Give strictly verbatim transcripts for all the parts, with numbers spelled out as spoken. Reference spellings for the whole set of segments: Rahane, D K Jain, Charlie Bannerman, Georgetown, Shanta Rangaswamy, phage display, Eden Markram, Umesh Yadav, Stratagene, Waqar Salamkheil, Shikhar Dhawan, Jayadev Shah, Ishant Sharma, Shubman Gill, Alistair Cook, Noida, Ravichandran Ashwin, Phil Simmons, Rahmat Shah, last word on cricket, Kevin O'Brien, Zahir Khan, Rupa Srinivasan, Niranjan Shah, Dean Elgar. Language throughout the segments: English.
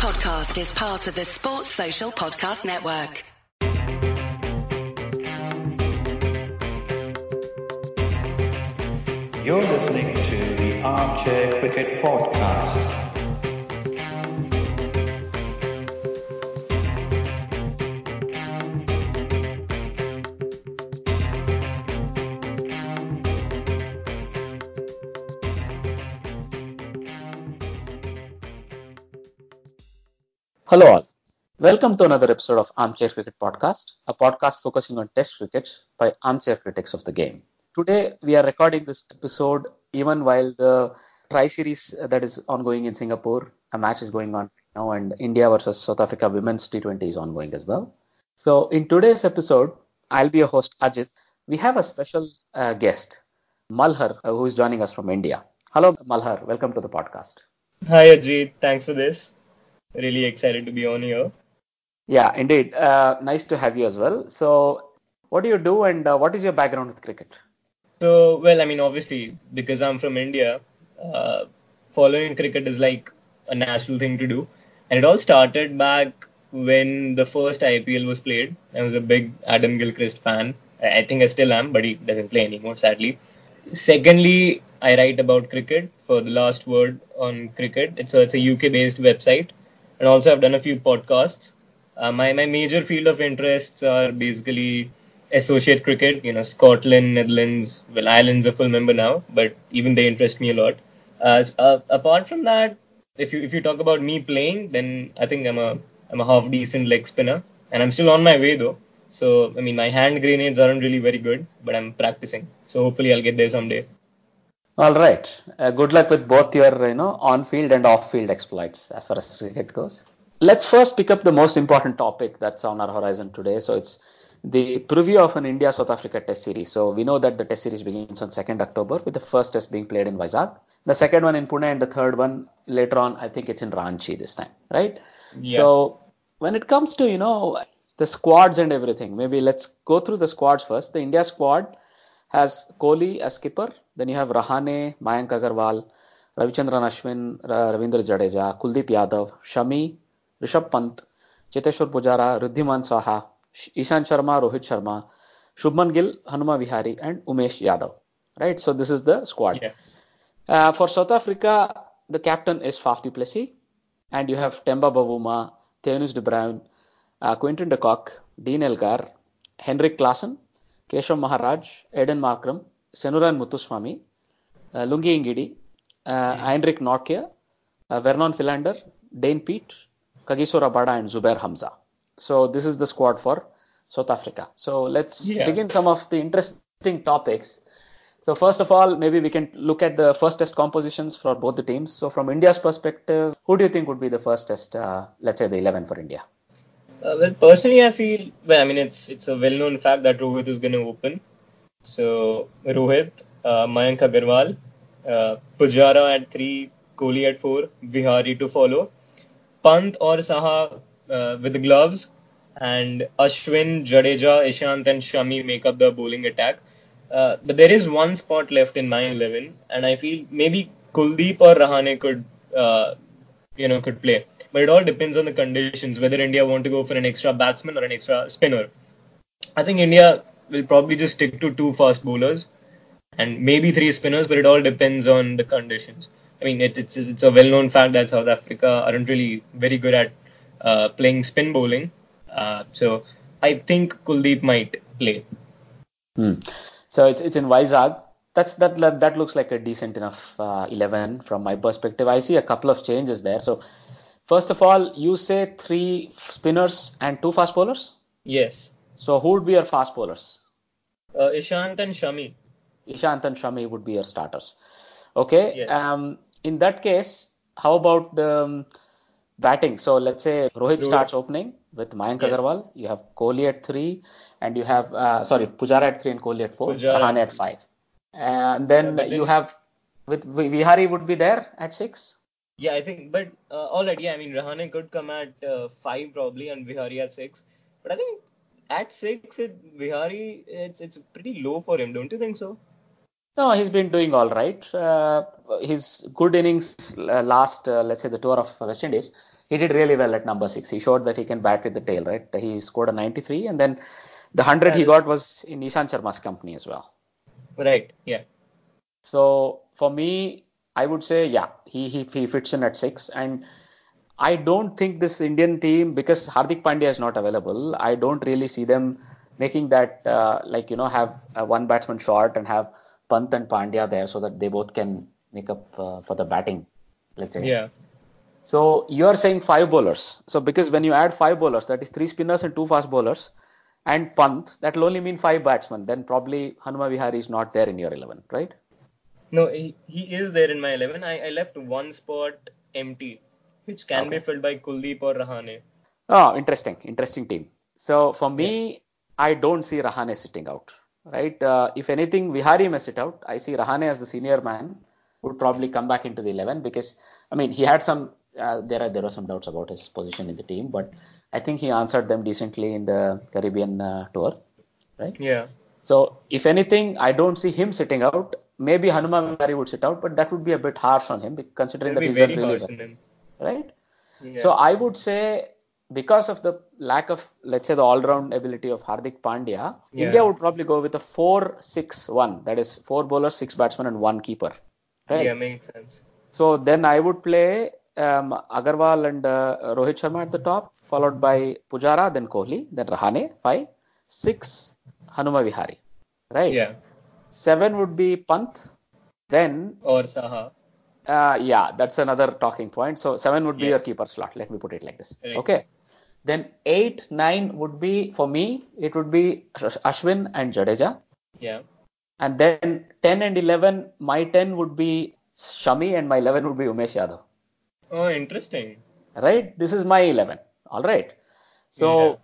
podcast is part of the Sports Social Podcast Network. You're listening to the Armchair Cricket Podcast. Hello all. Welcome to another episode of Armchair Cricket Podcast, a podcast focusing on Test cricket by armchair critics of the game. Today we are recording this episode even while the tri-series that is ongoing in Singapore, a match is going on right now, and India versus South Africa Women's T twenty is ongoing as well. So in today's episode, I'll be your host Ajit. We have a special uh, guest, Malhar, uh, who is joining us from India. Hello Malhar, welcome to the podcast. Hi Ajit, thanks for this. Really excited to be on here. Yeah, indeed. Uh, nice to have you as well. So, what do you do and uh, what is your background with cricket? So, well, I mean, obviously, because I'm from India, uh, following cricket is like a national thing to do. And it all started back when the first I P L was played. I was a big Adam Gilchrist fan. I think I still am, but he doesn't play anymore, sadly. Secondly, I write about cricket for The Last Word on Cricket. It's a, it's a U K-based website. And also I've done a few podcasts. Uh, my, my major field of interests are basically associate cricket, you know, Scotland, Netherlands, well, Ireland's a full member now, but even they interest me a lot. Uh, so, uh, apart from that, if you if you talk about me playing, then I think I'm a I'm a half decent leg spinner, and I'm still on my way though. So, I mean, my hand grenades aren't really very good, but I'm practicing. So hopefully I'll get there someday. All right. Uh, good luck with both your, you know, on-field and off-field exploits as far as cricket goes. Let's first pick up the most important topic that's on our horizon today. So it's the preview of an India-South Africa Test series. So we know that the Test series begins on second October with the first Test being played in Vizag, the second one in Pune, and the third one later on, I think it's in Ranchi this time, right? Yeah. So when it comes to, you know, the squads and everything, maybe let's go through the squads first. The India squad has Kohli as skipper. Then you have Rahane, Mayank Agarwal, Ravichandran Ashwin, Ravindra Jadeja, Kuldeep Yadav, Shami, Rishabh Pant, Cheteshwar Pujara, Riddhiman Saha, Ishant Sharma, Rohit Sharma, Shubman Gill, Hanuma Vihari, and Umesh Yadav. Right? So this is the squad. Yeah. Uh, for South Africa, the captain is Faf du Plessis, and you have Temba Bavuma, Theunis de Bruyn, uh, Quinton de Kock, Dean Elgar, Henrik Klassen, Keshav Maharaj, Eden Markram, Senuran Muthusamy, uh, Lungi Ngidi, uh, Heinrich Nortje, uh, Vernon Philander, Dane Piedt, Kagiso Rabada, and Zubair Hamza. So this is the squad for South Africa. So let's yeah. begin some of the interesting topics. So first of all, maybe we can look at the first test compositions for both the teams. So from India's perspective, who do you think would be the first test, uh, let's say the eleven for India? Uh, well, personally, I feel, well, I mean, it's it's a well-known fact that Rohit is going to open. So, Rohit, uh, Mayank Agarwal, uh, Pujara at three, Kohli at four, Vihari to follow, Pant or Saha uh, with the gloves, and Ashwin, Jadeja, Ishant and Shami make up the bowling attack. Uh, but there is one spot left in my eleven, and I feel maybe Kuldeep or Rahane could, uh, you know, could play. But it all depends on the conditions, whether India want to go for an extra batsman or an extra spinner. I think India will probably just stick to two fast bowlers and maybe three spinners, but it all depends on the conditions. I mean, it, it's it's a well-known fact that South Africa aren't really very good at uh, playing spin bowling. Uh, so I think Kuldeep might play. Hmm. So it's it's in Vizag. That's that that looks like a decent enough uh, eleven from my perspective. I see a couple of changes there. So first of all, you say three spinners and two fast bowlers? Yes. So who would be your fast bowlers? Uh, Ishant and Shami. Ishant and Shami would be your starters. Okay. Yes. Um, in that case, how about the um, batting? So let's say Rohit, Rohit. starts opening with Mayank yes. Agarwal. You have Kohli at three, and you have uh, sorry Pujara at three and Kohli at four. Pujara. Rahane at five, and then yeah, you then... have with Vihari would be there at six. Yeah, I think. But uh, already, yeah, I mean, Rahane could come at uh, five probably, and Vihari at six. But I think. At six, it, Vihari, it's it's pretty low for him, don't you think so? No, he's been doing all right. Uh, his good innings uh, last, uh, let's say, the tour of West Indies, he did really well at number six. He showed that he can bat with the tail, right? He scored a ninety-three, and then the one hundred he got was in Ishant Sharma's company as well. Right, yeah. So, for me, I would say, yeah, he, he, he fits in at six. And I don't think this Indian team, because Hardik Pandya is not available, I don't really see them making that, uh, like, you know, have uh, one batsman short and have Pant and Pandya there so that they both can make up uh, for the batting, let's say. Yeah. So you're saying five bowlers. So because when you add five bowlers, that is three spinners and two fast bowlers and Pant, that will only mean five batsmen. Then probably Hanuma Vihari is not there in your eleven, right? No, he, he is there in my eleven. I, I left one spot empty, which can okay. be filled by Kuldeep or Rahane. Oh, interesting. Interesting team. So for me, yeah. I don't see Rahane sitting out. Right. Uh, if anything, Vihari may sit out. I see Rahane as the senior man would probably come back into the eleven because, I mean, he had some, uh, there are there were some doubts about his position in the team, but I think he answered them decently in the Caribbean uh, tour. Right. Yeah. So if anything, I don't see him sitting out. Maybe Hanuma Vihari would sit out, but that would be a bit harsh on him considering that he's done really well. Right. Yeah. So I would say, because of the lack of, let's say, the all-round ability of Hardik Pandya, yeah. India would probably go with a four six one. That is four bowlers, six batsmen and one keeper. Right? Yeah, makes sense. So then I would play um, Agarwal and uh, Rohit Sharma at the top, followed by Pujara, then Kohli, then Rahane, five. Six, Hanuma Vihari. Right? Yeah. Seven would be Pant, then... Or Saha. Uh, yeah, that's another talking point. So seven would be yes. your keeper slot. Let me put it like this. Right. Okay. Then eight, nine would be, for me, it would be Ashwin and Jadeja. Yeah. And then ten and eleven, my ten would be Shami and my eleven would be Umesh Yadav. Oh, interesting. Right? This is my eleven. All right. So yeah.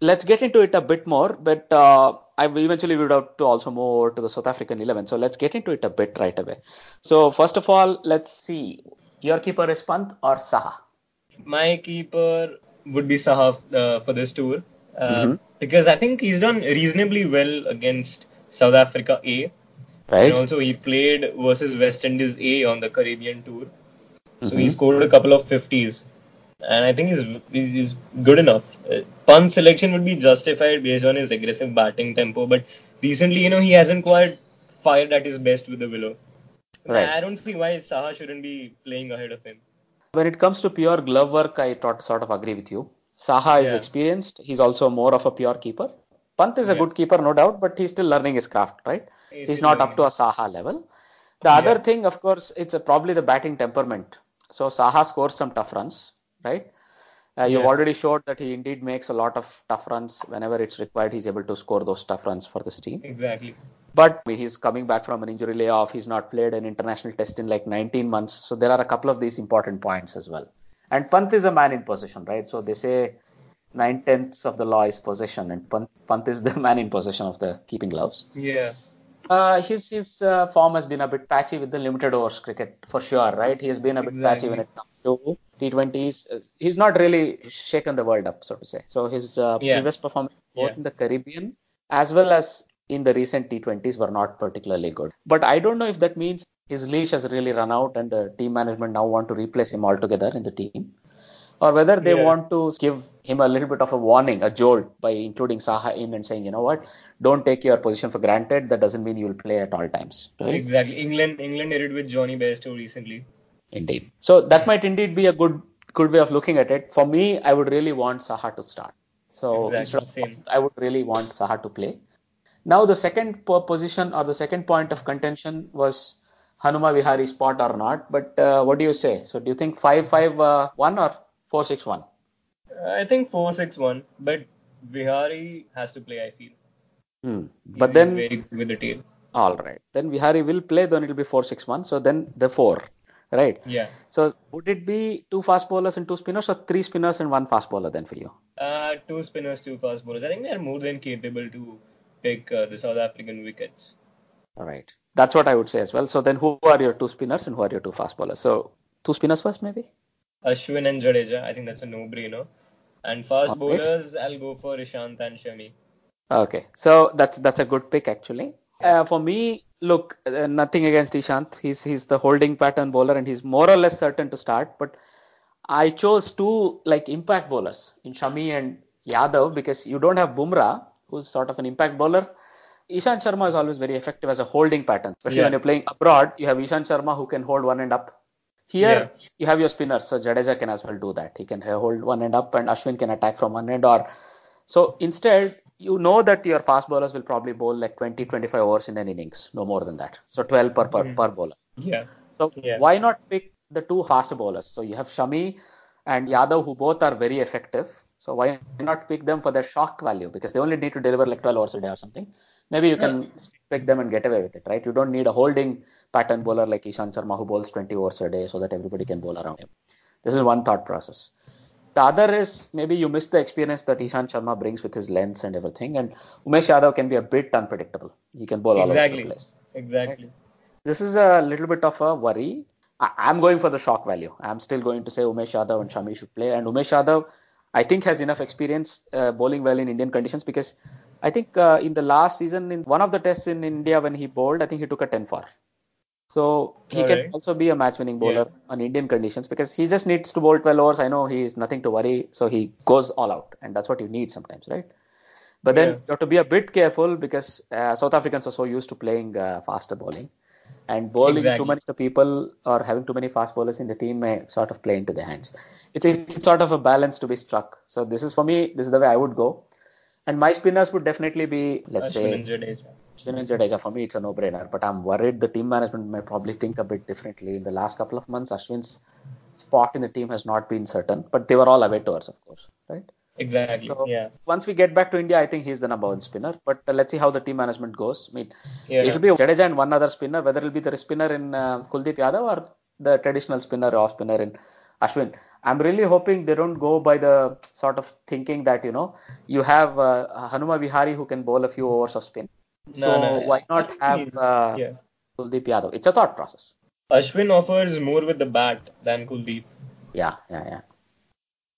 let's get into it a bit more, but uh, I eventually would have to also move over to the South African eleven. So let's get into it a bit right away. So first of all, let's see. Your keeper is Pant or Saha? My keeper would be Saha uh, for this tour uh, mm-hmm. because I think he's done reasonably well against South Africa A, right? And also he played versus West Indies A on the Caribbean tour, so mm-hmm. he scored a couple of fifties, and I think he's he's good enough. Uh, Pant's selection would be justified based on his aggressive batting tempo, but recently, you know, he hasn't quite fired at his best with the willow. Right. I don't see why Saha shouldn't be playing ahead of him. When it comes to pure glove work, I thought, sort of agree with you. Saha yeah. is experienced. He's also more of a pure keeper. Pant is a yeah. good keeper, no doubt, but he's still learning his craft, right? He's, he's not up to a Saha level. The yeah. other thing, of course, it's a, probably the batting temperament. So Saha scores some tough runs, right? Uh, you've yeah. already showed that he indeed makes a lot of tough runs. Whenever it's required, he's able to score those tough runs for this team. Exactly. But he's coming back from an injury layoff. He's not played an international test in like nineteen months. So there are a couple of these important points as well. And Pant is a man in possession, right? So they say nine-tenths of the law is possession. And Pant, Pant is the man in possession of the keeping gloves. Yeah. Uh, his his uh, form has been a bit patchy with the limited overs cricket, for sure, right? He has been a bit exactly. patchy when it comes to T twenties. He's not really shaken the world up, so to say. So his uh, yeah. previous performance, both yeah. in the Caribbean as well as in the recent T twenties, were not particularly good. But I don't know if that means his leash has really run out and the team management now want to replace him altogether in the team, or whether they yeah. want to give him a little bit of a warning, a jolt, by including Saha in and saying, you know what, don't take your position for granted. That doesn't mean you'll play at all times. Right? Exactly. England England did it with Johnny Bairstow recently. Indeed. So that might indeed be a good good way of looking at it. For me, I would really want Saha to start. So exactly. instead of, I would really want Saha to play. Now, the second position or the second point of contention was Hanuma Vihari's spot or not. But uh, what do you say? So do you think five five one or four six one? I think four six one. But Vihari has to play, I feel. Hmm. But He's then... very good with the tail. All right. Then Vihari will play, then it will be four six one. So then the four, right? Yeah. So would it be two fast bowlers and two spinners, or three spinners and one fast bowler then for you? Uh, two spinners, two fast bowlers. I think they're more than capable to pick uh, the South African wickets. All right. That's what I would say as well. So then who are your two spinners and who are your two fast bowlers? So two spinners first, maybe? Ashwin and Jadeja. I think that's a no-brainer. And fast All bowlers, right. I'll go for Ishant and Shami. Okay. So that's that's a good pick, actually. Uh, for me, Look, uh, nothing against Ishant. He's he's the holding pattern bowler and he's more or less certain to start. But I chose two like impact bowlers in Shami and Yadav because you don't have Bumrah, who's sort of an impact bowler. Ishant Sharma is always very effective as a holding pattern. Especially yeah. when you're playing abroad, you have Ishant Sharma who can hold one end up. Here, yeah. you have your spinners, so Jadeja can as well do that. He can hold one end up and Ashwin can attack from one end. Or So instead... you know that your fast bowlers will probably bowl like twenty, twenty-five overs in an innings, no more than that. So twelve per per, mm. per bowler. Yeah. So yeah. why not pick the two fast bowlers? So you have Shami and Yadav, who both are very effective. So why not pick them for their shock value? Because they only need to deliver like twelve overs a day or something. Maybe you yeah. can pick them and get away with it, right? You don't need a holding pattern bowler like Ishant Sharma who bowls twenty overs a day so that everybody can bowl around him. This is one thought process. The other is maybe you miss the experience that Ishant Sharma brings with his lengths and everything. And Umesh Yadav can be a bit unpredictable. He can bowl exactly. all over the place. Exactly. Right? This is a little bit of a worry. I- I'm going for the shock value. I'm still going to say Umesh Yadav and Shami should play. And Umesh Yadav, I think, has enough experience uh, bowling well in Indian conditions because I think uh, in the last season, in one of the tests in India when he bowled, I think he took a ten for. So he all can right. also be a match-winning bowler yeah. on Indian conditions because he just needs to bowl twelve overs. I know he is nothing to worry, so he goes all out, and that's what you need sometimes, right? But then yeah. you have to be a bit careful because uh, South Africans are so used to playing uh, faster bowling, and bowling exactly. too much to people or having too many fast bowlers in the team may sort of play into their hands. It's, it's sort of a balance to be struck. So this is for me. This is the way I would go, and my spinners would definitely be let's Ashwin say. Jadeja, for me, it's a no-brainer, but I'm worried the team management may probably think a bit differently. In the last couple of months, Ashwin's spot in the team has not been certain, but they were all away tours, of course, right? Exactly, so yeah. once we get back to India, I think he's the number one spinner, but uh, let's see how the team management goes. I mean, yeah. it'll be Jadeja and one other spinner, whether it'll be the spinner in uh, Kuldeep Yadav or the traditional spinner or spinner in Ashwin. I'm really hoping they don't go by the sort of thinking that, you know, you have uh, Hanuma Vihari who can bowl a few overs of spin. So no, no, why not have uh, yeah. Kuldeep Yadav? It's a thought process. Ashwin offers more with the bat than Kuldeep. Yeah, yeah, yeah.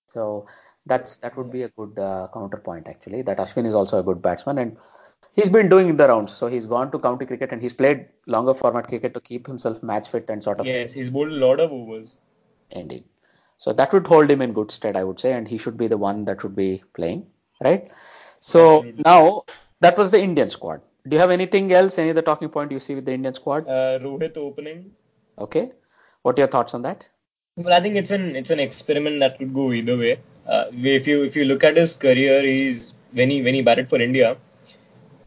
So that's that would be a good uh, counterpoint actually. That Ashwin is also a good batsman and he's been doing the rounds. So he's gone to county cricket and he's played longer format cricket to keep himself match fit and sort of. Yes, he's bowled a lot of overs. Indeed. So that would hold him in good stead, I would say, and he should be the one that should be playing, right? So Absolutely. Now that was the Indian squad. Do you have anything else, any other talking point you see with the Indian squad? Uh, Rohit opening. Okay. What are your thoughts on that? Well, I think it's an it's an experiment that could go either way. Uh, if you if you look at his career, he's when he when he batted for India,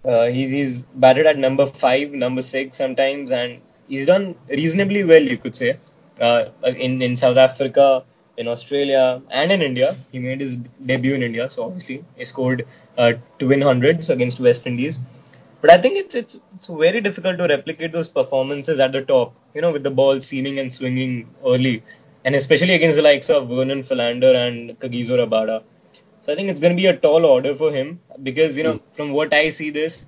uh, he's he's batted at number five, number six sometimes, and he's done reasonably well, you could say. Uh, in in South Africa, in Australia, and in India, he made his debut in India. So obviously, he scored uh, twin hundreds against West Indies. But I think it's, it's it's very difficult to replicate those performances at the top, you know, with the ball seaming and swinging early, and especially against the likes of Vernon Philander and Kagiso Rabada. So I think it's going to be a tall order for him because, you know, mm. from what I see this,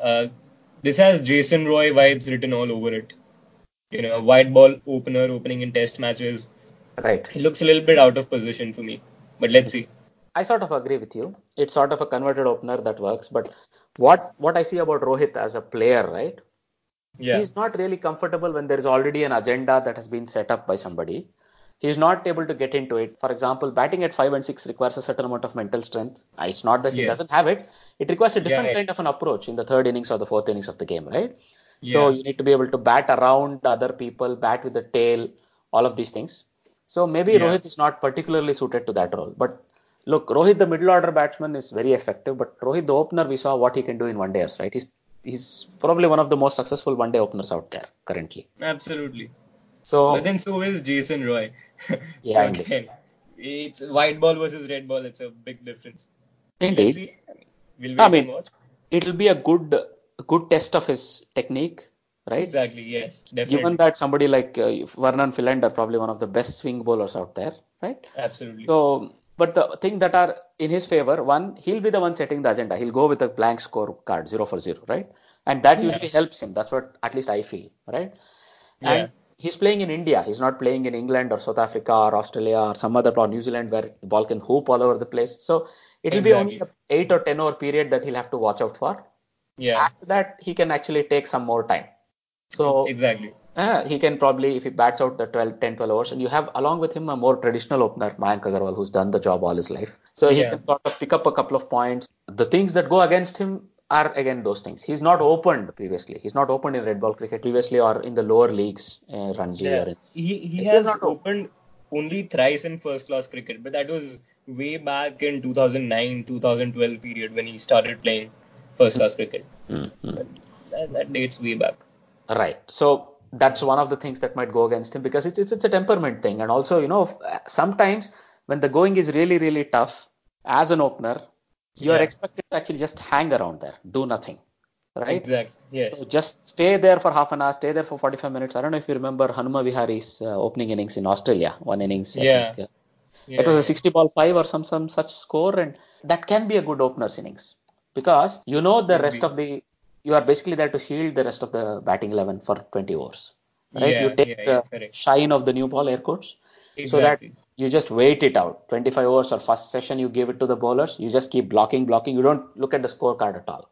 uh, this has Jason Roy vibes written all over it. You know, a white ball opener opening in test matches. Right. It looks a little bit out of position for me, but let's see. I sort of agree with you. It's sort of a converted opener that works, but... What what I see about Rohit as a player, right? Yeah. He's not really comfortable when there is already an agenda that has been set up by somebody. He's not able to get into it. For example, batting at five and six requires a certain amount of mental strength. It's not that yeah. he doesn't have it. It requires a different yeah, right. kind of an approach in the third innings or the fourth innings of the game, right? Yeah. So you need to be able to bat around other people, bat with the tail, all of these things. So maybe yeah. Rohit is not particularly suited to that role, but. Look, Rohit, the middle-order batsman, is very effective. But Rohit, the opener, we saw what he can do in one-dayers, right? He's he's probably one of the most successful one-day openers out there currently. Absolutely. So, but then so is Jason Roy. Yeah, so again, it's white ball versus red ball. It's a big difference. Indeed. We'll I mean, it'll be a good a good test of his technique, right? Exactly, yes. Definitely. Given that somebody like uh, Vernon Philander, probably one of the best swing bowlers out there, right? Absolutely. So... But the thing that are in his favor, one, he'll be the one setting the agenda. He'll go with a blank scorecard, zero for zero, right? And that yeah. usually helps him. That's what at least I feel, right? Yeah. And he's playing in India. He's not playing in England or South Africa or Australia or some other part, New Zealand, where the ball can hoop all over the place. So it'll exactly. be only an eight or ten hour period that he'll have to watch out for. Yeah. After that, he can actually take some more time. So exactly. Uh, he can probably, if he bats out the twelve, ten, twelve overs, and you have along with him a more traditional opener, Mayank Agarwal, who's done the job all his life. So he yeah. can sort of pick up a couple of points. The things that go against him are again those things. He's not opened previously. He's not opened in red ball cricket previously or in the lower leagues, uh, Ranji. Yeah. Or in, he he has not opened only thrice in first class cricket, but that was way back in two thousand nine, two thousand twelve period when he started playing first class cricket. Mm-hmm. That, that dates way back. Right. So that's one of the things that might go against him, because it's, it's it's a temperament thing. And also, you know, sometimes when the going is really, really tough as an opener, you yeah. are expected to actually just hang around there, do nothing, right? Exactly. Yes. So just stay there for half an hour, stay there for forty-five minutes. I don't know if you remember Hanuma Vihari's uh, opening innings in Australia, one innings. Yeah. I think, yeah. It was a sixty ball five or some some such score, and that can be a good opener's innings because you know the rest be. of the. You are basically there to shield the rest of the batting eleven for twenty overs, right? Yeah, you take yeah, yeah, the correct. shine of the new ball, air quotes, exactly. so that you just wait it out. twenty-five overs or first session, you give it to the bowlers. You just keep blocking, blocking. You don't look at the scorecard at all.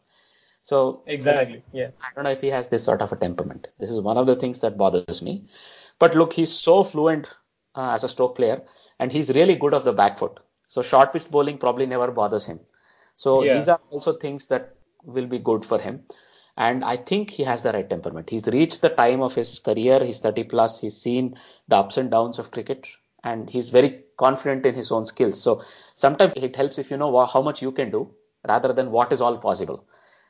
So exactly, yeah. I don't know if he has this sort of a temperament. This is one of the things that bothers me. But look, he's so fluent uh, as a stroke player, and he's really good off the back foot. So short pitch bowling probably never bothers him. So yeah. these are also things that will be good for him, and I think he has the right temperament. He's reached the time of his career. He's thirty plus. He's seen the ups and downs of cricket, and he's very confident in his own skills. So sometimes it helps if you know how much you can do rather than what is all possible.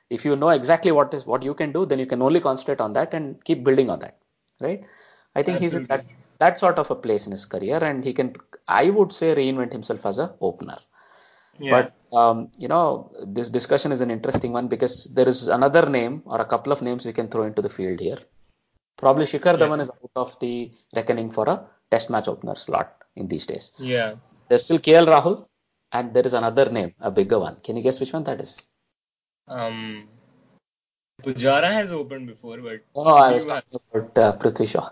If you know exactly what is what you can do, then you can only concentrate on that and keep building on that, right? I think Absolutely. he's in that, that sort of a place in his career, and he can, I would say, reinvent himself as a opener. Yeah. But, um, you know, this discussion is an interesting one because there is another name or a couple of names we can throw into the field here. Probably Shikhar yeah. Dhawan is out of the reckoning for a test match opener slot in these days. Yeah. There's still K L Rahul, and there is another name, a bigger one. Can you guess which one that is? Um, Pujara has opened before, but... Oh, I was talking about uh, Prithvi Shaw.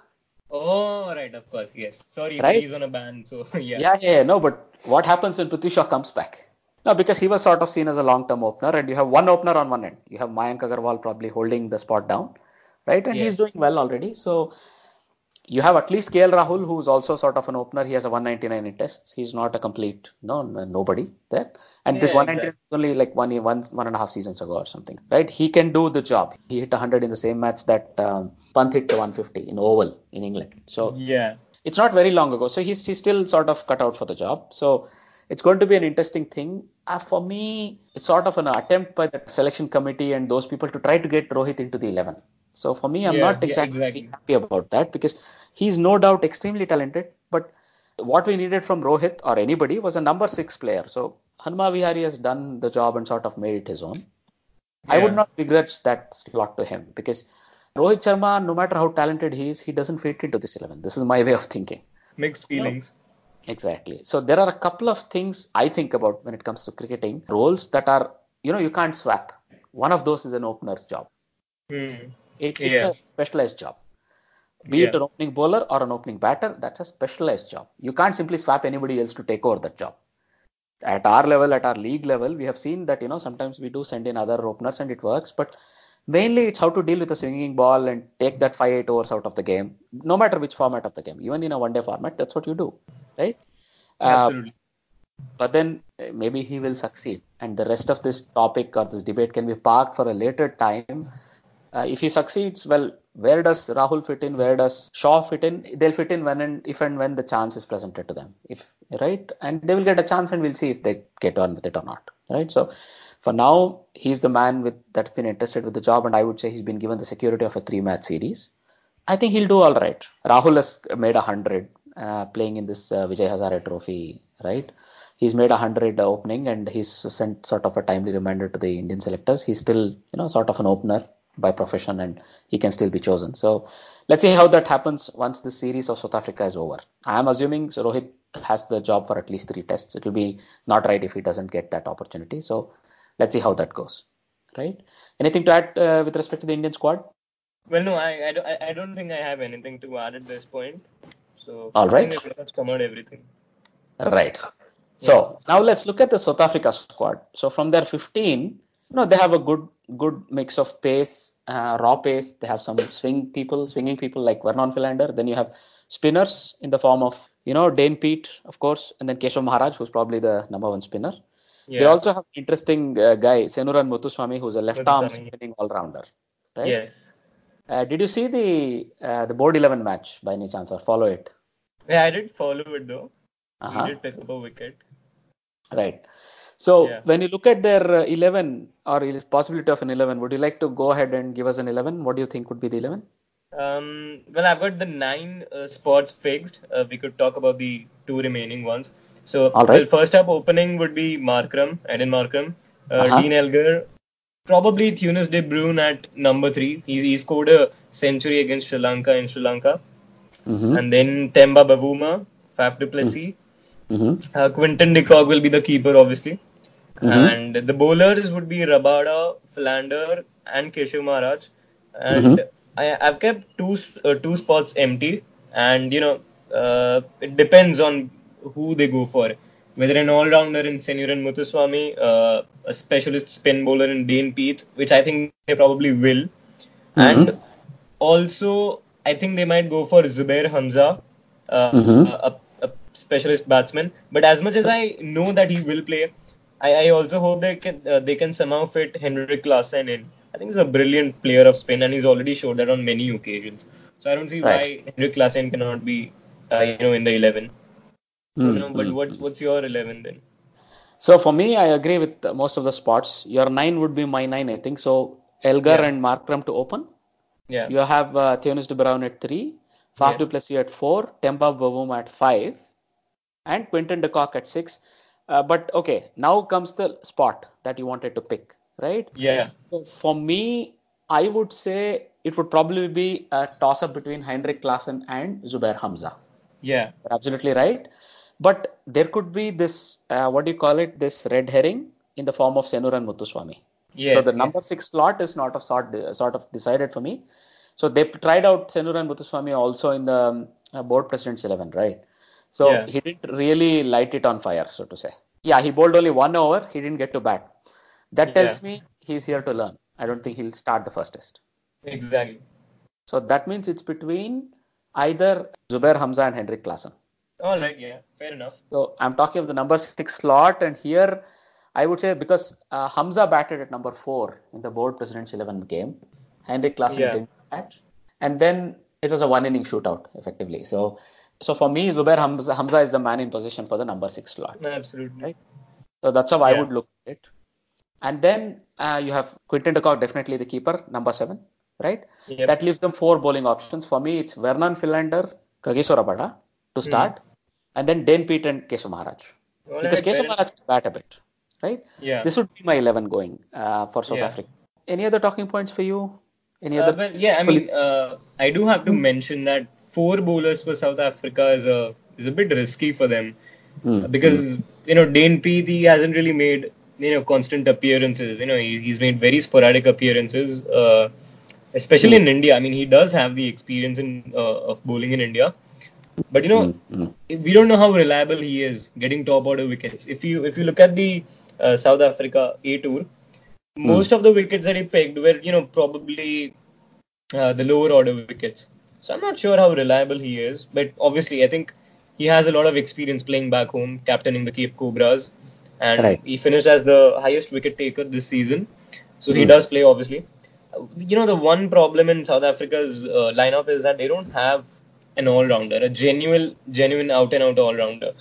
Oh, right, of course, yes. Sorry, right? He's on a ban, so yeah. Yeah, yeah, no, but what happens when Prithvi Shaw comes back? No, because he was sort of seen as a long-term opener, and you have one opener on one end. You have Mayank Agarwal probably holding the spot down, right? And yes. he's doing well already. So you have at least K L Rahul, who's also sort of an opener. He has a one ninety-nine in tests. He's not a complete no, no nobody there. And yeah, this one ninety-nine exactly. is only like one, one, one and a half seasons ago or something, right? He can do the job. He hit one hundred in the same match that um, Pant hit to one fifty in Oval in England. So yeah, it's not very long ago. So he's, he's still sort of cut out for the job. So it's going to be an interesting thing. Uh, for me, it's sort of an attempt by the selection committee and those people to try to get Rohit into the eleven. So for me, I'm yeah, not exactly, yeah, exactly happy about that because he's no doubt extremely talented. But what we needed from Rohit or anybody was a number six player. So Hanuma Vihari has done the job and sort of made it his own. Yeah. I would not begrudge that slot to him because Rohit Sharma, no matter how talented he is, he doesn't fit into this eleven. This is my way of thinking. Mixed feelings. No. Exactly. So there are a couple of things I think about when it comes to cricketing roles that are, you know, you can't swap. One of those is an opener's job. Mm. It, it's yeah. a specialized job. Be yeah. it an opening bowler or an opening batter, that's a specialized job. You can't simply swap anybody else to take over that job. At our level, at our league level, we have seen that, you know, sometimes we do send in other openers and it works. But mainly it's how to deal with a swinging ball and take that five, eight overs out of the game, no matter which format of the game. Even in a one-day format, that's what you do. Right? Absolutely. Uh, but then maybe he will succeed. And the rest of this topic or this debate can be parked for a later time. Uh, if he succeeds, well, where does Rahul fit in? Where does Shaw fit in? They'll fit in when and if and when the chance is presented to them. If right? And they will get a chance and we'll see if they get on with it or not. Right? So for now, he's the man with that's been entrusted with the job, and I would say he's been given the security of a three-match series. I think he'll do all right. Rahul has made one hundred. Uh, playing in this uh, Vijay Hazare Trophy, right? He's made a hundred uh, opening, and he's sent sort of a timely reminder to the Indian selectors. He's still, you know, sort of an opener by profession, and he can still be chosen. So let's see how that happens once the series of South Africa is over. I'm assuming so Rohit has the job for at least three tests. It will be not right if he doesn't get that opportunity. So let's see how that goes, right? Anything to add uh, with respect to the Indian squad? Well, no, I, I, don't, I don't think I have anything to add at this point. So all right. Covered everything. Right. So yeah. now let's look at the South Africa squad. So from their fifteen, you know, they have a good good mix of pace, uh, raw pace. They have some swing people, swinging people like Vernon Philander. Then you have spinners in the form of, you know, Dane Piedt, of course, and then Keshav Maharaj, who's probably the number one spinner. Yeah. They also have an interesting uh, guy, Senuran Muthusamy, who's a left-arm spinning all-rounder. Right? Yes. Uh, did you see the uh, the board eleven match by any chance or follow it? Yeah, I didn't follow it though. Uh-huh. He did pick up a wicket. Right. So yeah. When you look at their uh, eleven or possibility of an eleven, would you like to go ahead and give us an eleven? What do you think would be the eleven? Um, well, I've got the nine uh, spots fixed. Uh, we could talk about the two remaining ones. So, right. Well, first up, opening would be Markram, Eden Markram, uh, uh-huh. Dean Elgar, probably Theunis de Bruyn at number three. He, he scored a century against Sri Lanka in Sri Lanka. Mm-hmm. And then Temba Bavuma, Faf du Plessis. Mm-hmm. Uh, Quinton de Kock will be the keeper, obviously. Mm-hmm. And the bowlers would be Rabada, Philander, and Keshav Maharaj. And mm-hmm. I, I've kept two uh, two spots empty, and you know uh, it depends on who they go for. Whether an all-rounder in Senuran Muthuswamy, uh, a specialist spin bowler in Dane Piedt, which I think they probably will, mm-hmm. and also I think they might go for Zubair Hamza, uh, mm-hmm. a, a specialist batsman. But as much as I know that he will play, I, I also hope they can uh, they can somehow fit Heinrich Nortje in. I think he's a brilliant player of spin, and he's already showed that on many occasions. So I don't see right. why Henrik Larsen cannot be, uh, you know, in the eleven. Mm, you know, but mm, what's what's your eleven then? So for me, I agree with most of the spots. Your nine would be my nine, I think. So Elgar yeah. and Markram to open. Yeah. You have uh, Theunis de Bruyn at three, Faf yes. du Plessis at four, Temba Bavuma at five, and Quinton de Kock at six. Uh, but okay, now comes the spot that you wanted to pick. Right? Yeah. So for me, I would say it would probably be a toss-up between Heinrich Klassen and Zubair Hamza. Yeah. You're absolutely right. But there could be this, uh, what do you call it, this red herring in the form of Senuran Muthuswamy. Yes. So the yes. number six slot is not a sort, sort of decided for me. So they tried out Senuran Muthuswamy also in the um, board president's eleven, right? So yeah. he didn't really light it on fire, so to say. Yeah, he bowled only one over. He didn't get to bat. That tells yeah. me he's here to learn. I don't think he'll start the first test. Exactly. So that means it's between either Zubair Hamza and Henrik Klassen. All right, yeah, fair enough. So I'm talking of the number six slot, and here I would say because uh, Hamza batted at number four in the board president's eleven game, Henrik Klassen yeah. didn't bat, and then it was a one-inning shootout effectively. So, so for me, Zubair Hamza, Hamza is the man in position for the number six slot. Absolutely. Right? So that's how yeah. I would look at it. And then uh, you have Quinton de Kock, definitely the keeper, number seven, right? Yep. That leaves them four bowling options. For me, it's Vernon Philander, Kagiso Rabada to start, mm. and then Dane Piedt and Keshav Maharaj. All because right, Keshav Maharaj can bat a bit, right? Yeah. This would be my eleven going uh, for South yeah. Africa. Any other talking points for you? Any uh, other? Well, yeah, I mean, uh, I do have to mention that four bowlers for South Africa is a is a bit risky for them mm. because mm. you know Dane Piedt, he hasn't really made. You know, constant appearances. You know, he, he's made very sporadic appearances, uh, especially mm. in India. I mean, he does have the experience in uh, of bowling in India, but you know, mm. we don't know how reliable he is getting top order wickets. If you if you look at the uh, South Africa A Tour, most mm. of the wickets that he picked were you know probably uh, the lower order wickets. So I'm not sure how reliable he is, but obviously I think he has a lot of experience playing back home, captaining the Cape Cobras. And right. he finished as the highest wicket taker this season. So mm. he does play, obviously. You know, the one problem in South Africa's uh, lineup is that they don't have an all-rounder, a genuine, genuine out-and-out all-rounder.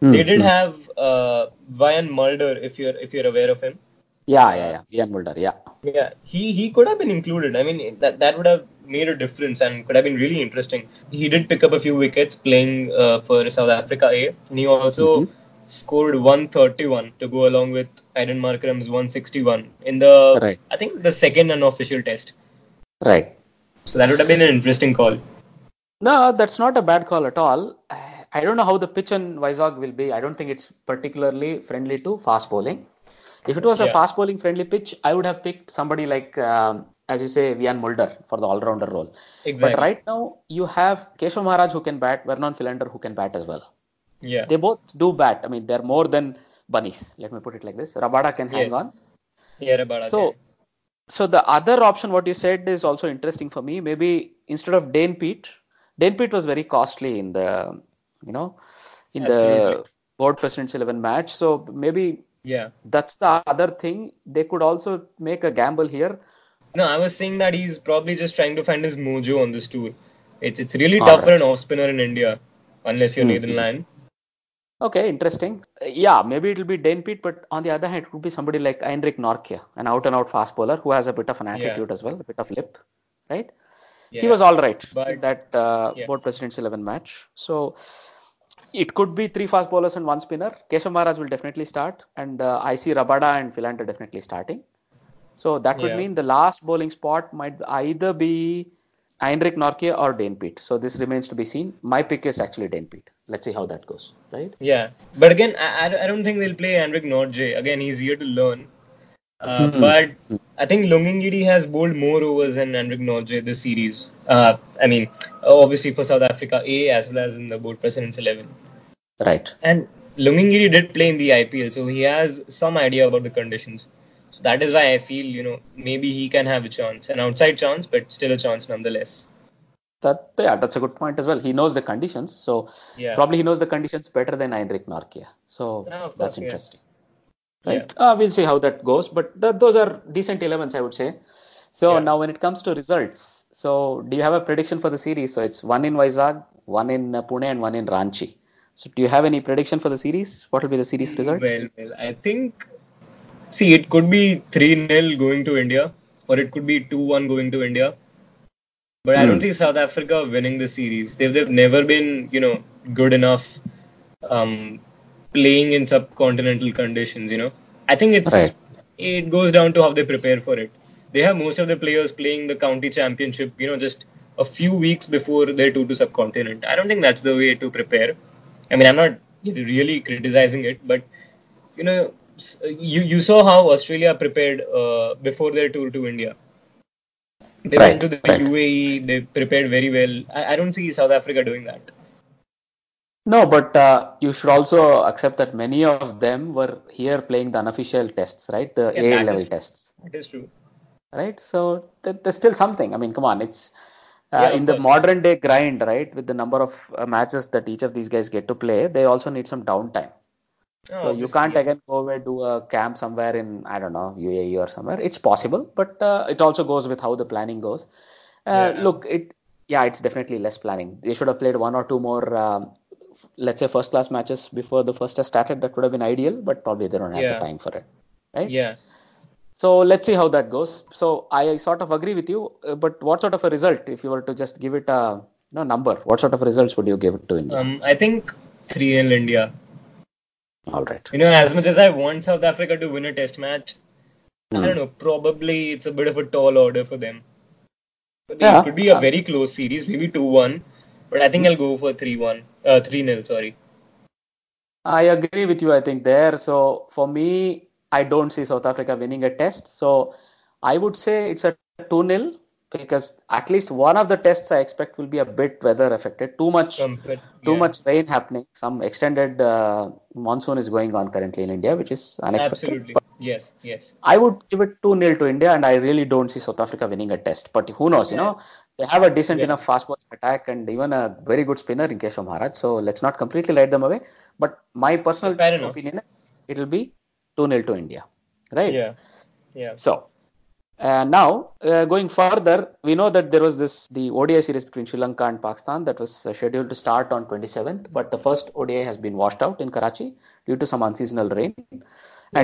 Mm. They did mm. have uh, Vian Mulder, if you're if you're aware of him. Yeah, yeah, yeah. Vian Mulder, yeah. Yeah, he he could have been included. I mean, that, that would have made a difference and could have been really interesting. He did pick up a few wickets playing uh, for South Africa A. And he also... Mm-hmm. scored one thirty-one to go along with Eden Markram's one sixty-one in the, right. I think, the second unofficial test. Right. So that would have been an interesting call. No, that's not a bad call at all. I don't know how the pitch on Vizag will be. I don't think it's particularly friendly to fast bowling. If it was a yeah. fast bowling friendly pitch, I would have picked somebody like, um, as you say, Vian Mulder for the all-rounder role. Exactly. But right now, you have Keshav Maharaj who can bat, Vernon Philander who can bat as well. Yeah. They both do bat. I mean, they're more than bunnies. Let me put it like this. Rabada can hang yes. on. Yeah, Rabada. So, So the other option, what you said, is also interesting for me. Maybe instead of Dane Piedt, Dane Piedt was very costly in the, you know, in Absolutely. the board president's eleven match. So maybe yeah, that's the other thing. They could also make a gamble here. No, I was saying that he's probably just trying to find his mojo on this tour. It's it's really All tough right. for an off spinner in India, unless you're mm-hmm. Nathan Lyon. Okay, interesting. Yeah, maybe it'll be Dane Piedt, but on the other hand, it would be somebody like Heinrich Nortje, an out-and-out fast bowler who has a bit of an attitude yeah. as well, a bit of lip, right? Yeah. He was all right but, in that uh, yeah. board president's eleven match. So it could be three fast bowlers and one spinner. Keshav Maharaj will definitely start, and uh, I see Rabada and Philander definitely starting. So that would yeah. mean the last bowling spot might either be Heinrich Nortje or Dane Piedt. So this remains to be seen. My pick is actually Dane Piedt. Let's see how that goes, right? Yeah. But again, I, I don't think they'll play Heinrich Nortje. Again, he's here to learn. Uh, mm-hmm. But I think Lungi Ngidi has bowled more overs than Heinrich Nortje this series. Uh, I mean, obviously for South Africa A as well as in the board president's eleven. Right. And Lungi Ngidi did play in the I P L. So he has some idea about the conditions. So that is why I feel, you know, maybe he can have a chance, an outside chance, but still a chance nonetheless. That yeah, that's a good point as well. He knows the conditions, so yeah. probably he knows the conditions better than Heinrich Nortje. So yeah, course, that's interesting, yeah. right? Yeah. Uh, we'll see how that goes, but th- those are decent elevens, I would say. So yeah. now when it comes to results, so do you have a prediction for the series? So it's one in Vizag, one in uh, Pune, and one in Ranchi. So do you have any prediction for the series? What will be the series result? Well, well, I think. See, it could be three nil going to India, or it could be two one going to India. But I don't mm. see South Africa winning the series. They've, they've never been, you know, good enough um, playing in subcontinental conditions, you know. I think it's right. it goes down to how they prepare for it. They have most of the players playing the county championship, you know, just a few weeks before their tour to subcontinent. I don't think that's the way to prepare. I mean, I'm not really criticizing it, but, you know, You, you saw how Australia prepared uh, before their tour to India. They right, went to the right. U A E, they prepared very well. I, I don't see South Africa doing that. No, but uh, you should also accept that many of them were here playing the unofficial tests, right? The yeah, A-level tests. That is true. Right? So th- there's still something. I mean, come on. It's uh, yeah, in the modern day grind, right? With the number of uh, matches that each of these guys get to play, they also need some downtime. Oh, so you can't yeah. again go over do a camp somewhere in, I don't know, U A E or somewhere. It's possible, but uh, it also goes with how the planning goes. Uh, yeah. Look, it yeah, it's definitely less planning. They should have played one or two more, um, let's say, first-class matches before the first test started. That would have been ideal, but probably they don't have yeah. the time for it, right? Yeah. So let's see how that goes. So I sort of agree with you, but what sort of a result, if you were to just give it a you know, number, what sort of results would you give it to India? Um, I think three nil India. All right. You know, as much as I want South Africa to win a test match, mm. I don't know, probably it's a bit of a tall order for them. But yeah. It could be a very close series, maybe two one, but I think I'll go for three one, uh, three nil, sorry. I agree with you, I think, there. So, for me, I don't see South Africa winning a test. So, I would say it's a two nil, because at least one of the tests I expect will be a bit weather affected. Too much Comfort, too yeah. much rain happening. Some extended uh, monsoon is going on currently in India, which is unexpected. Absolutely. But yes, yes. I would give it two nil to India, and I really don't see South Africa winning a test. But who knows, yeah. you know, they have a decent yeah. enough fast bowling attack and even a very good spinner in Keshav Maharaj. So let's not completely let them away. But my personal yeah, opinion is it will be two nil to India. Right? Yeah. Yeah. So. Uh, now, uh, going further, we know that there was this the O D I series between Sri Lanka and Pakistan that was uh, scheduled to start on twenty-seventh, but the first O D I has been washed out in Karachi due to some unseasonal rain, and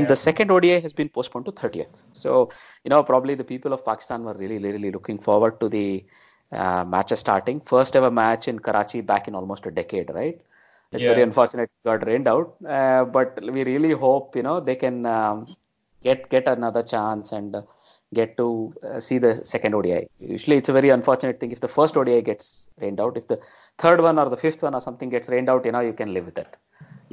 yeah. the second O D I has been postponed to thirtieth. So, you know, probably the people of Pakistan were really, really looking forward to the uh, matches starting. First ever match in Karachi back in almost a decade, right? It's yeah. very unfortunate it got rained out, uh, but we really hope, you know, they can um, get get another chance and Uh, get to uh, see the second O D I. Usually it's a very unfortunate thing if the first O D I gets rained out. If the third one or the fifth one or something gets rained out, you know, you can live with it.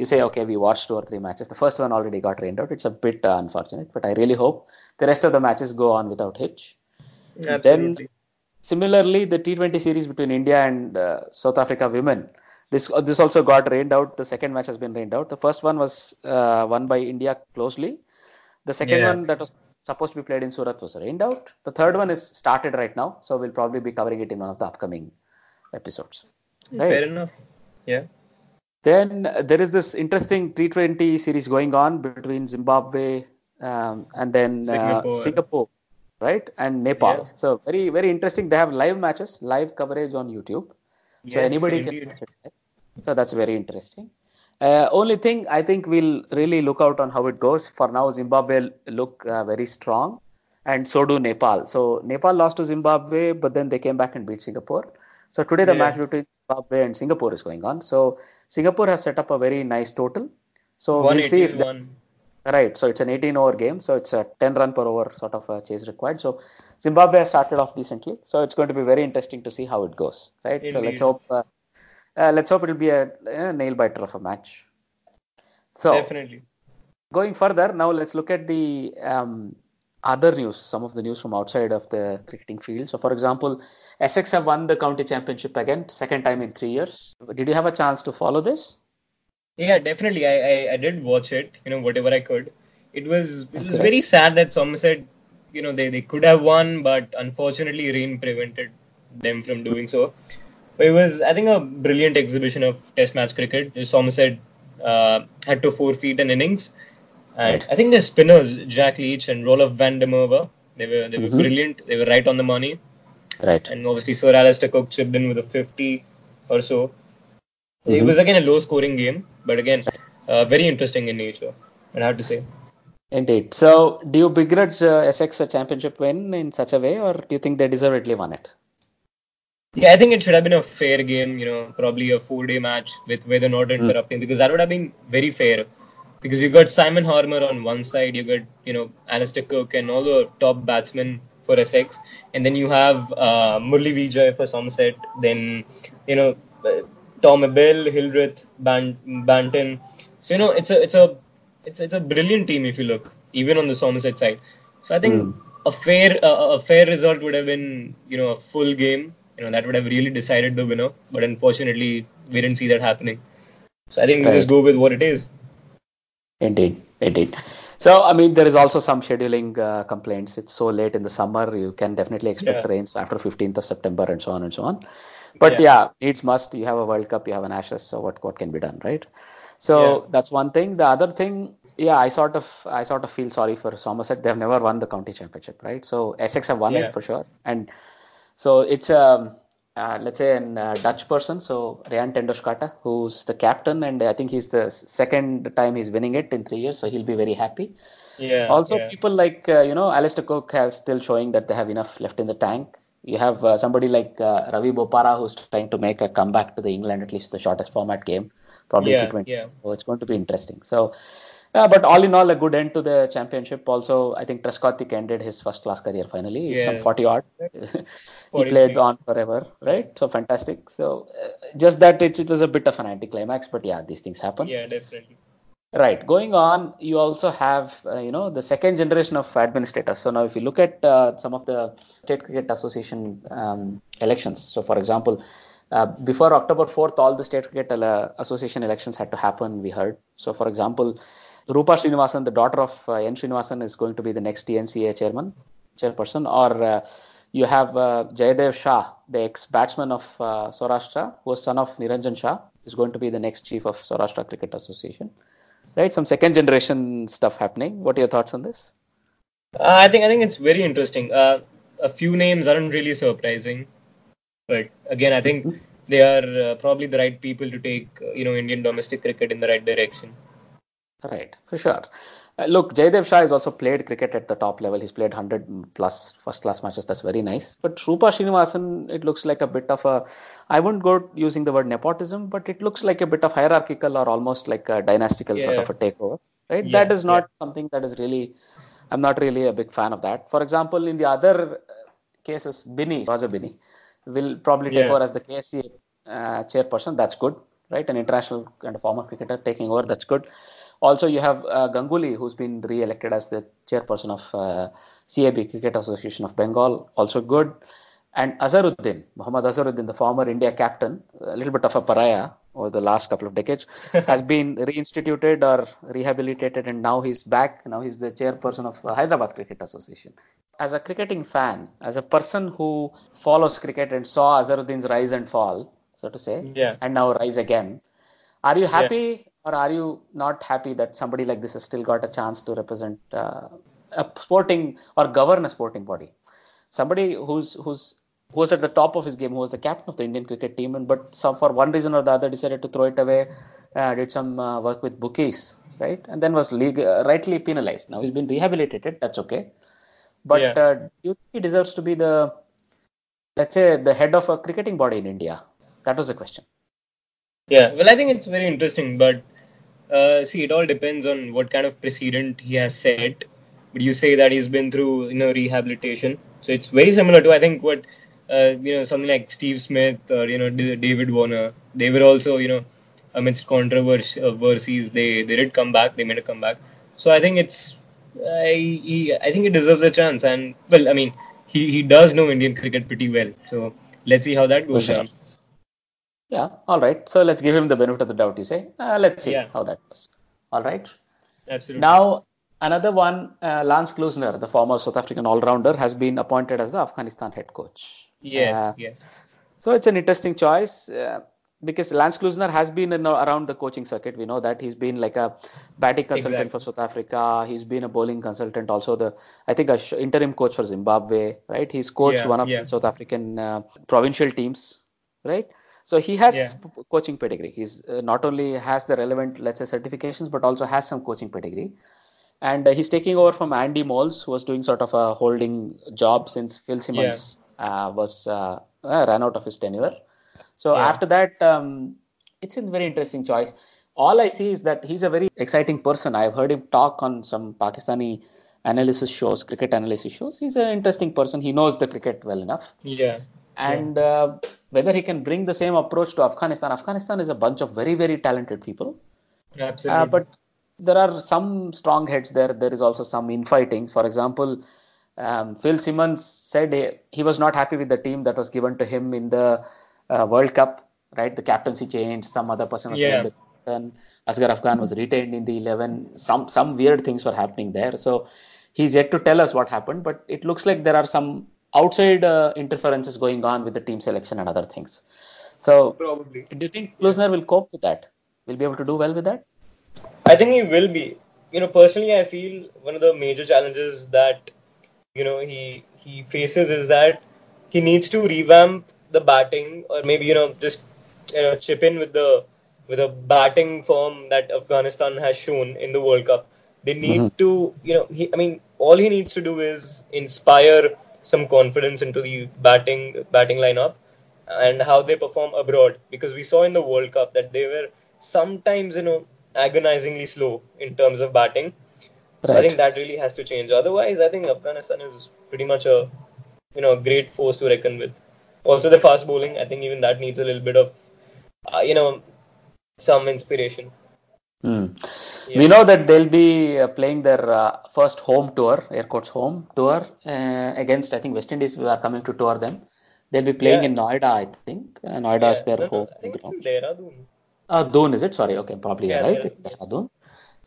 You say, okay, we watched two or three matches. The first one already got rained out. It's a bit uh, unfortunate, but I really hope the rest of the matches go on without hitch. Absolutely. Then similarly, the T twenty series between India and uh, South Africa women, this uh, this also got rained out. The second match has been rained out. The first one was uh, won by India closely. The second yeah. one that was supposed to be played in Surat was rained out. The third one is started right now, so we'll probably be covering it in one of the upcoming episodes. Right? Fair enough. Yeah. Then uh, there is this interesting T twenty series going on between Zimbabwe um, and then Singapore. Uh, Singapore, right? And Nepal. Yeah. So very, very interesting. They have live matches, live coverage on YouTube. Yes, so anybody indeed. can watch it. So that's very interesting. Uh, only thing, I think we'll really look out on how it goes. For now, Zimbabwe look uh, very strong, and so do Nepal. So Nepal lost to Zimbabwe, but then they came back and beat Singapore. So today the yeah. match between Zimbabwe and Singapore is going on. So Singapore have set up a very nice total. So we'll see if they, right. So it's an eighteen-over game. So it's a ten-run per over sort of a chase required. So Zimbabwe has started off decently. So it's going to be very interesting to see how it goes. Right. Indeed. So let's hope. Uh, Uh, let's hope it'll be a, a nail-biter of a match. So, definitely. Going further, now let's look at the um, other news, some of the news from outside of the cricketing field. So, for example, Essex have won the county championship again, second time in three years. Did you have a chance to follow this? Yeah, definitely. I, I, I did watch it, you know, whatever I could. It was it was okay. very sad that Somerset, you know, they, they could have won, but unfortunately rain prevented them from doing so. It was, I think, a brilliant exhibition of Test match cricket. Somerset uh, had to forfeit an innings, and right. I think the spinners Jack Leach and Rolf van der Merwe, they were they were mm-hmm. brilliant. They were right on the money. Right. And obviously Sir Alistair Cook chipped in with a fifty or so. Mm-hmm. It was again a low-scoring game, but again uh, very interesting in nature, I have to say. Indeed. So, do you begrudge uh, Essex a championship win in such a way, or do you think they deservedly won it? Yeah, I think it should have been a fair game, you know, probably a four-day match with weather not interrupting, mm. because that would have been very fair. Because you got Simon Harmer on one side, you got, you know, Alistair Cook and all the top batsmen for Essex, and then you have uh, Murali Vijay for Somerset, then, you know, Tom Abel, Hildreth, Ban- Banton. So, you know, it's a it's a, it's it's a brilliant team if you look, even on the Somerset side. So, I think mm. a fair uh, a fair result would have been, you know, a full game. You know, that would have really decided the winner. But unfortunately, we didn't see that happening. So I think we right. just go with what it is. Indeed, indeed. So, I mean, there is also some scheduling uh, complaints. It's so late in the summer. You can definitely expect yeah. rains after fifteenth of September and so on and so on. But yeah, yeah needs must. You have a World Cup, you have an Ashes. So what, what can be done, right? So yeah. that's one thing. The other thing, yeah, I sort of I sort of feel sorry for Somerset. They've never won the county championship, right? So Essex have won yeah. it for sure. And so it's, um, uh, let's say, a uh, Dutch person, so Rian ten der Schatte, who's the captain, and I think he's the second time he's winning it in three years, so he'll be very happy. Yeah. Also, yeah. people like, uh, you know, Alistair Cook has still showing that they have enough left in the tank. You have uh, somebody like uh, Ravi Bopara, who's trying to make a comeback to the England, at least the shortest format game, probably yeah, T twenty. Yeah. So it's going to be interesting. So, uh, but all in all, a good end to the championship. Also, I think Trescothick ended his first-class career finally. Yeah. Some forty-odd. He played on forever, right? So, fantastic. So, uh, just that it, it was a bit of an anticlimax, but yeah, these things happen. Yeah, definitely. Right. Going on, you also have, uh, you know, the second generation of administrators. So now if you look at uh, some of the State Cricket Association um, elections. So, for example, uh, before October fourth, all the State Cricket uh, Association elections had to happen, we heard. So, for example, Rupa Srinivasan, the daughter of uh, N. Srinivasan, is going to be the next T N C A chairman, chairperson. Or uh, you have uh, Jayadev Shah, the ex-batsman of uh, Saurashtra, who is son of Niranjan Shah, is going to be the next chief of Saurashtra Cricket Association. Right, some second generation stuff happening. What are your thoughts on this? Uh, I think I think it's very interesting. Uh, a few names aren't really surprising, but again, I think mm-hmm. they are uh, probably the right people to take uh, you know Indian domestic cricket in the right direction. Right, for sure. Uh, look, Jayadev Shah has also played cricket at the top level. He's played one hundred plus first-class matches. That's very nice. But Rupa Srinivasan, it looks like a bit of a, I wouldn't go using the word nepotism, but it looks like a bit of hierarchical or almost like a dynastical yeah. sort of a takeover, right? Yeah, that is not yeah. something that is really, I'm not really a big fan of that. For example, in the other cases, Binny, Roger Binny, will probably take yeah. over as the K S C uh, chairperson. That's good, right? An international kind of former cricketer taking over. That's good. Also, you have uh, Ganguly, who's been re-elected as the chairperson of uh, C A B, Cricket Association of Bengal, also good. And Azharuddin, Mohammad Azharuddin, the former India captain, a little bit of a pariah, over the last couple of decades, has been reinstituted or rehabilitated, and now he's back. Now he's the chairperson of Hyderabad Cricket Association. As a cricketing fan, as a person who follows cricket and saw Azharuddin's rise and fall, so to say, yeah. and now rise again, are you happy yeah. or are you not happy that somebody like this has still got a chance to represent uh, a sporting or govern a sporting body? Somebody who's who's who was at the top of his game, who was the captain of the Indian cricket team, and but some, for one reason or the other, decided to throw it away, uh, did some uh, work with bookies, right? And then was league, uh, rightly penalized. Now he's been rehabilitated, that's okay. But yeah. uh, do you think he deserves to be the, let's say, the head of a cricketing body in India? That was the question. Yeah, well, I think it's very interesting, but uh, see, it all depends on what kind of precedent he has set. But you say that he's been through, you know, rehabilitation. So it's very similar to, I think, what... Uh, you know, something like Steve Smith or, you know, D- David Warner. They were also, you know, amidst controversies, they, they did come back. They made a comeback. So I think it's, I he, I think he deserves a chance. And, well, I mean, he, he does know Indian cricket pretty well. So let's see how that goes down. Yeah, all right. So let's give him the benefit of the doubt, you say. Uh, let's see yeah. how that goes. All right. Absolutely. Now, another one, uh, Lance Klusener, the former South African all-rounder, has been appointed as the Afghanistan head coach. Yes, uh, yes. So it's an interesting choice uh, because Lance Klusener has been in, around the coaching circuit. We know that he's been like a batting consultant exactly. for South Africa. He's been a bowling consultant, also the I think a sh- interim coach for Zimbabwe, right? He's coached yeah, one of yeah. the South African uh, provincial teams, right? So he has yeah. p- coaching pedigree. He's uh, not only has the relevant, let's say, certifications, but also has some coaching pedigree. And uh, he's taking over from Andy Moles, who was doing sort of a holding job since Phil Simmons. Yeah. Uh, was uh, uh, ran out of his tenure. So yeah. after that, um, it's a very interesting choice. All I see is that he's a very exciting person. I've heard him talk on some Pakistani analysis shows, cricket analysis shows. He's an interesting person. He knows the cricket well enough. Yeah. And yeah. Uh, whether he can bring the same approach to Afghanistan. Afghanistan is a bunch of very, very talented people. Absolutely. Uh, but there are some strong heads there. There is also some infighting. For example, Um, Phil Simmons said he, he was not happy with the team that was given to him in the uh, World Cup, right? The captaincy changed, some other person was yeah. captain, Asghar Afghan was retained in the eleven, some some weird things were happening there. So he's yet to tell us what happened, but it looks like there are some outside uh, interferences going on with the team selection and other things. So probably. Do you think Klusener will cope with that? Will be able to do well with that? I think he will be. You know, personally, I feel one of the major challenges that you know, he, he faces is that he needs to revamp the batting or maybe, you know, just you know, chip in with the with a batting form that Afghanistan has shown in the World Cup. They need mm-hmm. to, you know, he, I mean, all he needs to do is inspire some confidence into the batting batting lineup and how they perform abroad. Because we saw in the World Cup that they were sometimes, you know, agonizingly slow in terms of batting. So right. I think that really has to change. Otherwise, I think Afghanistan is pretty much a, you know, great force to reckon with. Also, the fast bowling, I think even that needs a little bit of, uh, you know, some inspiration. Mm. Yeah. We know that they'll be uh, playing their uh, first home tour, air quotes home tour, uh, against, I think, West Indies. We are coming to tour them. They'll be playing yeah. in Noida, I think. Uh, Noida yeah. is their no, home. I think ground. It's in Dehradun. Uh, Dehradun, is it? Sorry. Okay, probably yeah, right. Dehradun.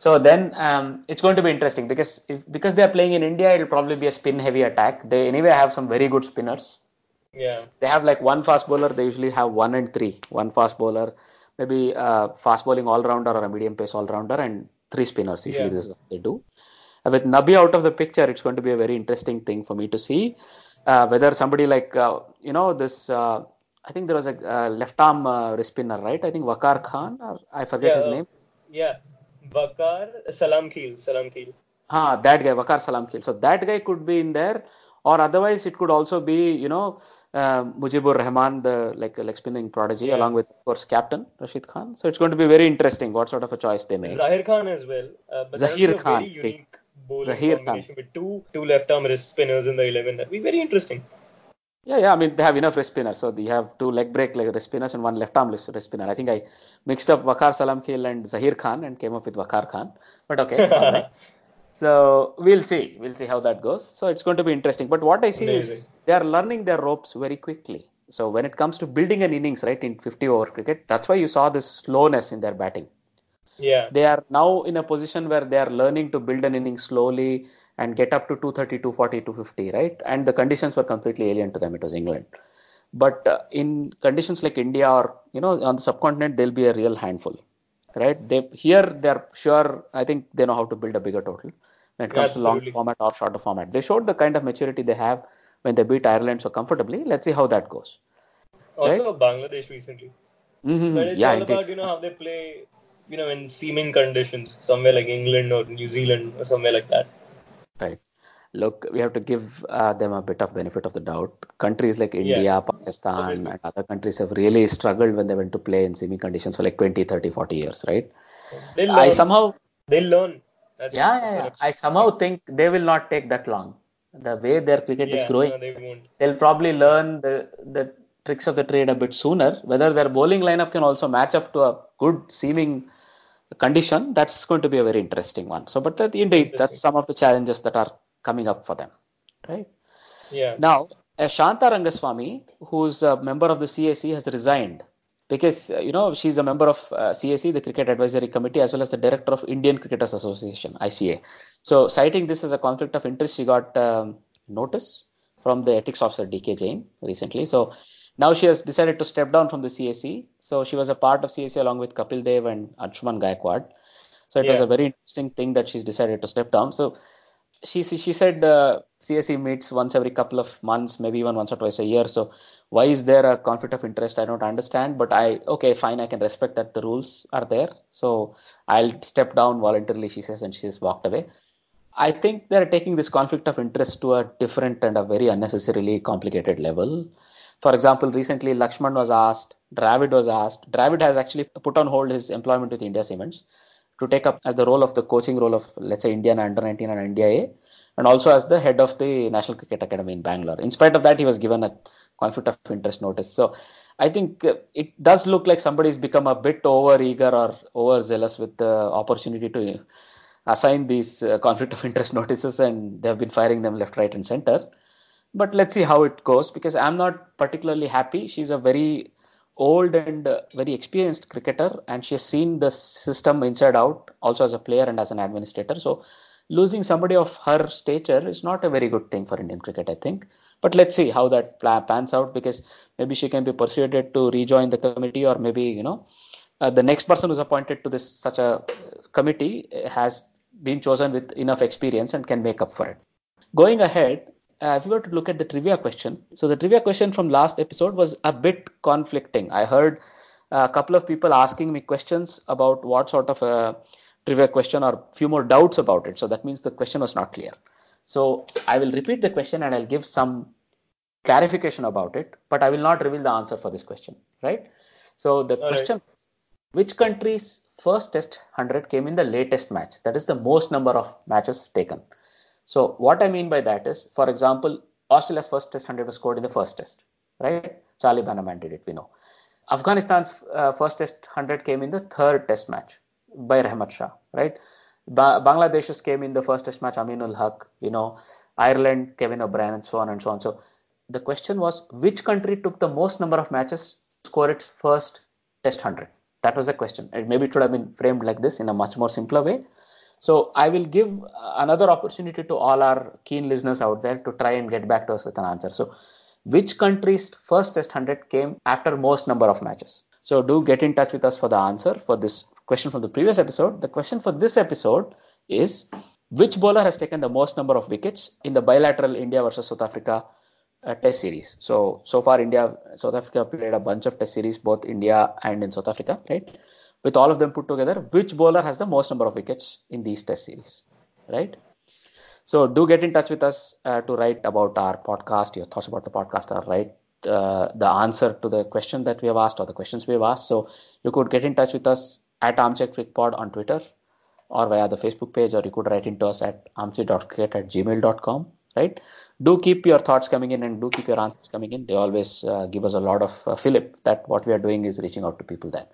So then um, it's going to be interesting because if, because they are playing in India, it'll probably be a spin-heavy attack. They anyway have some very good spinners. Yeah. They have like one fast bowler. They usually have one and three. One fast bowler, maybe a fast bowling all-rounder or a medium-pace all-rounder and three spinners. Usually yeah. this is what they do. With Nabi out of the picture, it's going to be a very interesting thing for me to see. Uh, whether somebody like, uh, you know, this, uh, I think there was a uh, left-arm uh, wrist spinner, right? I think Waqar Khan, or I forget yeah, his uh, name. Yeah. Waqar Salamkheil, Salamkheil. Ah, that guy, Waqar Salamkheil. So that guy could be in there, or otherwise it could also be, you know, uh, Mujibur Rahman, the like leg like spinning prodigy, yeah. along with of course captain Rashid Khan. So it's going to be very interesting what sort of a choice they make. Zahir Khan as well. Uh, but Zahir a Khan. Very unique bowling Zahir combination Khan. With two two left-arm wrist spinners in the eleven. That would be very interesting. Yeah, yeah. I mean, they have enough wrist spinners. So they have two leg break leg wrist spinners and one left arm wrist spinner. I think I mixed up Waqar Salamkheil and Zahir Khan and came up with Waqar Khan. But okay. All right. So we'll see. We'll see how that goes. So it's going to be interesting. But what I see Amazing. Is they are learning their ropes very quickly. So when it comes to building an innings, right, in fifty-over cricket, that's why you saw this slowness in their batting. Yeah. They are now in a position where they are learning to build an innings slowly and get up to two thirty, two forty, two fifty, right? And the conditions were completely alien to them. It was England. But uh, in conditions like India or, you know, on the subcontinent, they'll be a real handful, right? They Here, they're sure, I think they know how to build a bigger total when it comes Absolutely. to long format or shorter format. They showed the kind of maturity they have when they beat Ireland so comfortably. Let's see how that goes. Also, right? Bangladesh recently. Mm-hmm. But it's yeah, all about, you know, how they play, you know, in seeming conditions, somewhere like England or New Zealand or somewhere like that. Right. Look, we have to give uh, them a bit of benefit of the doubt. Countries like India, yeah. Pakistan, Obviously. and other countries have really struggled when they went to play in semi conditions for like twenty, thirty, forty years, right? They learn. I somehow they learn. That's yeah, yeah, yeah. I somehow think they will not take that long. The way their cricket yeah, is growing, no, they won't. They'll probably learn the the tricks of the trade a bit sooner. Whether their bowling lineup can also match up to a good seeming condition, that's going to be a very interesting one. So, but that, indeed, that's some of the challenges that are coming up for them, right? Yeah. Now, Shanta Rangaswamy, who's a member of the C A C, has resigned because, you know, she's a member of uh, C A C, the Cricket Advisory Committee, as well as the director of Indian Cricketers Association, I C A. So, citing this as a conflict of interest, she got um, notice from the ethics officer D K Jain recently. So, now she has decided to step down from the C A C. So she was a part of C A C along with Kapil Dev and Anshuman Gaikwad. So it yeah. was a very interesting thing that she's decided to step down. So she she said uh, C A C meets once every couple of months, maybe even once or twice a year. So why is there a conflict of interest? I don't understand. But I, okay, fine. I can respect that the rules are there. So I'll step down voluntarily, she says, and she's walked away. I think they're taking this conflict of interest to a different and a very unnecessarily complicated level. For example, recently Lakshman was asked, Dravid was asked. Dravid has actually put on hold his employment with India Cements to take up as the role of the coaching role of, let's say, Indian under nineteen and India A, and also as the head of the National Cricket Academy in Bangalore. In spite of that, he was given a conflict of interest notice. So I think it does look like somebody's become a bit over-eager or overzealous with the opportunity to assign these conflict of interest notices, and they've been firing them left, right, and center. But let's see how it goes, because I'm not particularly happy. She's a very old and uh, very experienced cricketer, and she has seen the system inside out, also as a player and as an administrator. So losing somebody of her stature is not a very good thing for Indian cricket, I think. But let's see how that pans out, because maybe she can be persuaded to rejoin the committee, or maybe, you know, uh, the next person who's appointed to this such a committee has been chosen with enough experience and can make up for it. Going ahead, Uh, if you were to look at the trivia question, so the trivia question from last episode was a bit conflicting. I heard a couple of people asking me questions about what sort of a trivia question, or a few more doubts about it. So that means the question was not clear. So I will repeat the question and I'll give some clarification about it, but I will not reveal the answer for this question, right? So the All question, right. Which country's first test one hundred came in the latest match? That is the most number of matches taken. So what I mean by that is, for example, Australia's first test one hundred was scored in the first test, right? Charlie Bannerman did it, we know. Afghanistan's uh, first test one hundred came in the third test match by Rahmat Shah, right? Ba- Bangladesh's came in the first test match, Aminul Haq, you know, Ireland, Kevin O'Brien, and so on and so on. So the question was, which country took the most number of matches to score its first test one hundred? That was the question. And maybe it should have been framed like this in a much more simpler way. So I will give another opportunity to all our keen listeners out there to try and get back to us with an answer. So which country's first test one hundred came after most number of matches? So do get in touch with us for the answer for this question from the previous episode. The question for this episode is, which bowler has taken the most number of wickets in the bilateral India versus South Africa uh, test series? So, so far India, South Africa played a bunch of test series, both India and in South Africa, right? With all of them put together, which bowler has the most number of wickets in these test series, right? So do get in touch with us uh, to write about our podcast, your thoughts about the podcast, or write uh, the answer to the question that we have asked or the questions we have asked. So you could get in touch with us at Armchair Cricket Pod on Twitter or via the Facebook page, or you could write into us at armchair dot cricket at gmail dot com, right? Do keep your thoughts coming in and do keep your answers coming in. They always uh, give us a lot of uh, fillip that what we are doing is reaching out to people there.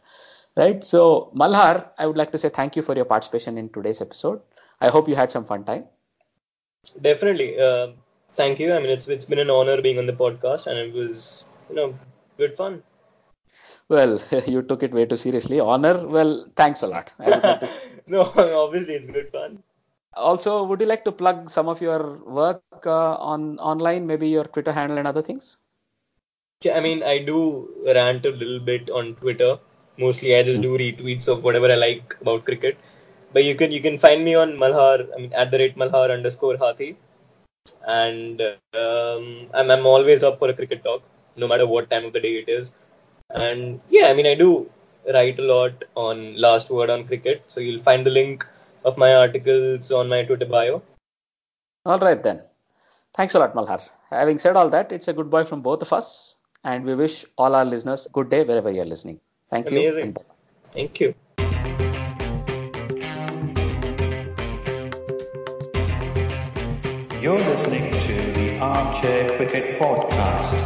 Right. So, Malhar, I would like to say thank you for your participation in today's episode. I hope you had some fun time. Definitely. Uh, thank you. I mean, it's it's been an honor being on the podcast, and it was you know, good fun. Well, you took it way too seriously. Honor, well, thanks a lot. I would like to... No, obviously it's good fun. Also, would you like to plug some of your work uh, on online, maybe your Twitter handle and other things? Yeah, I mean, I do rant a little bit on Twitter. Mostly I just do retweets of whatever I like about cricket. But you can you can find me on Malhar, I mean, at the rate Malhar underscore Hathi. And um, I'm, I'm always up for a cricket talk, no matter what time of the day it is. And yeah, I mean, I do write a lot on Last Word on Cricket. So you'll find the link of my articles on my Twitter bio. All right, then. Thanks a lot, Malhar. Having said all that, it's a good bye from both of us. And we wish all our listeners a good day wherever you're listening. Thank you. Amazing. Thank you. You're listening to the Armchair Cricket Podcast.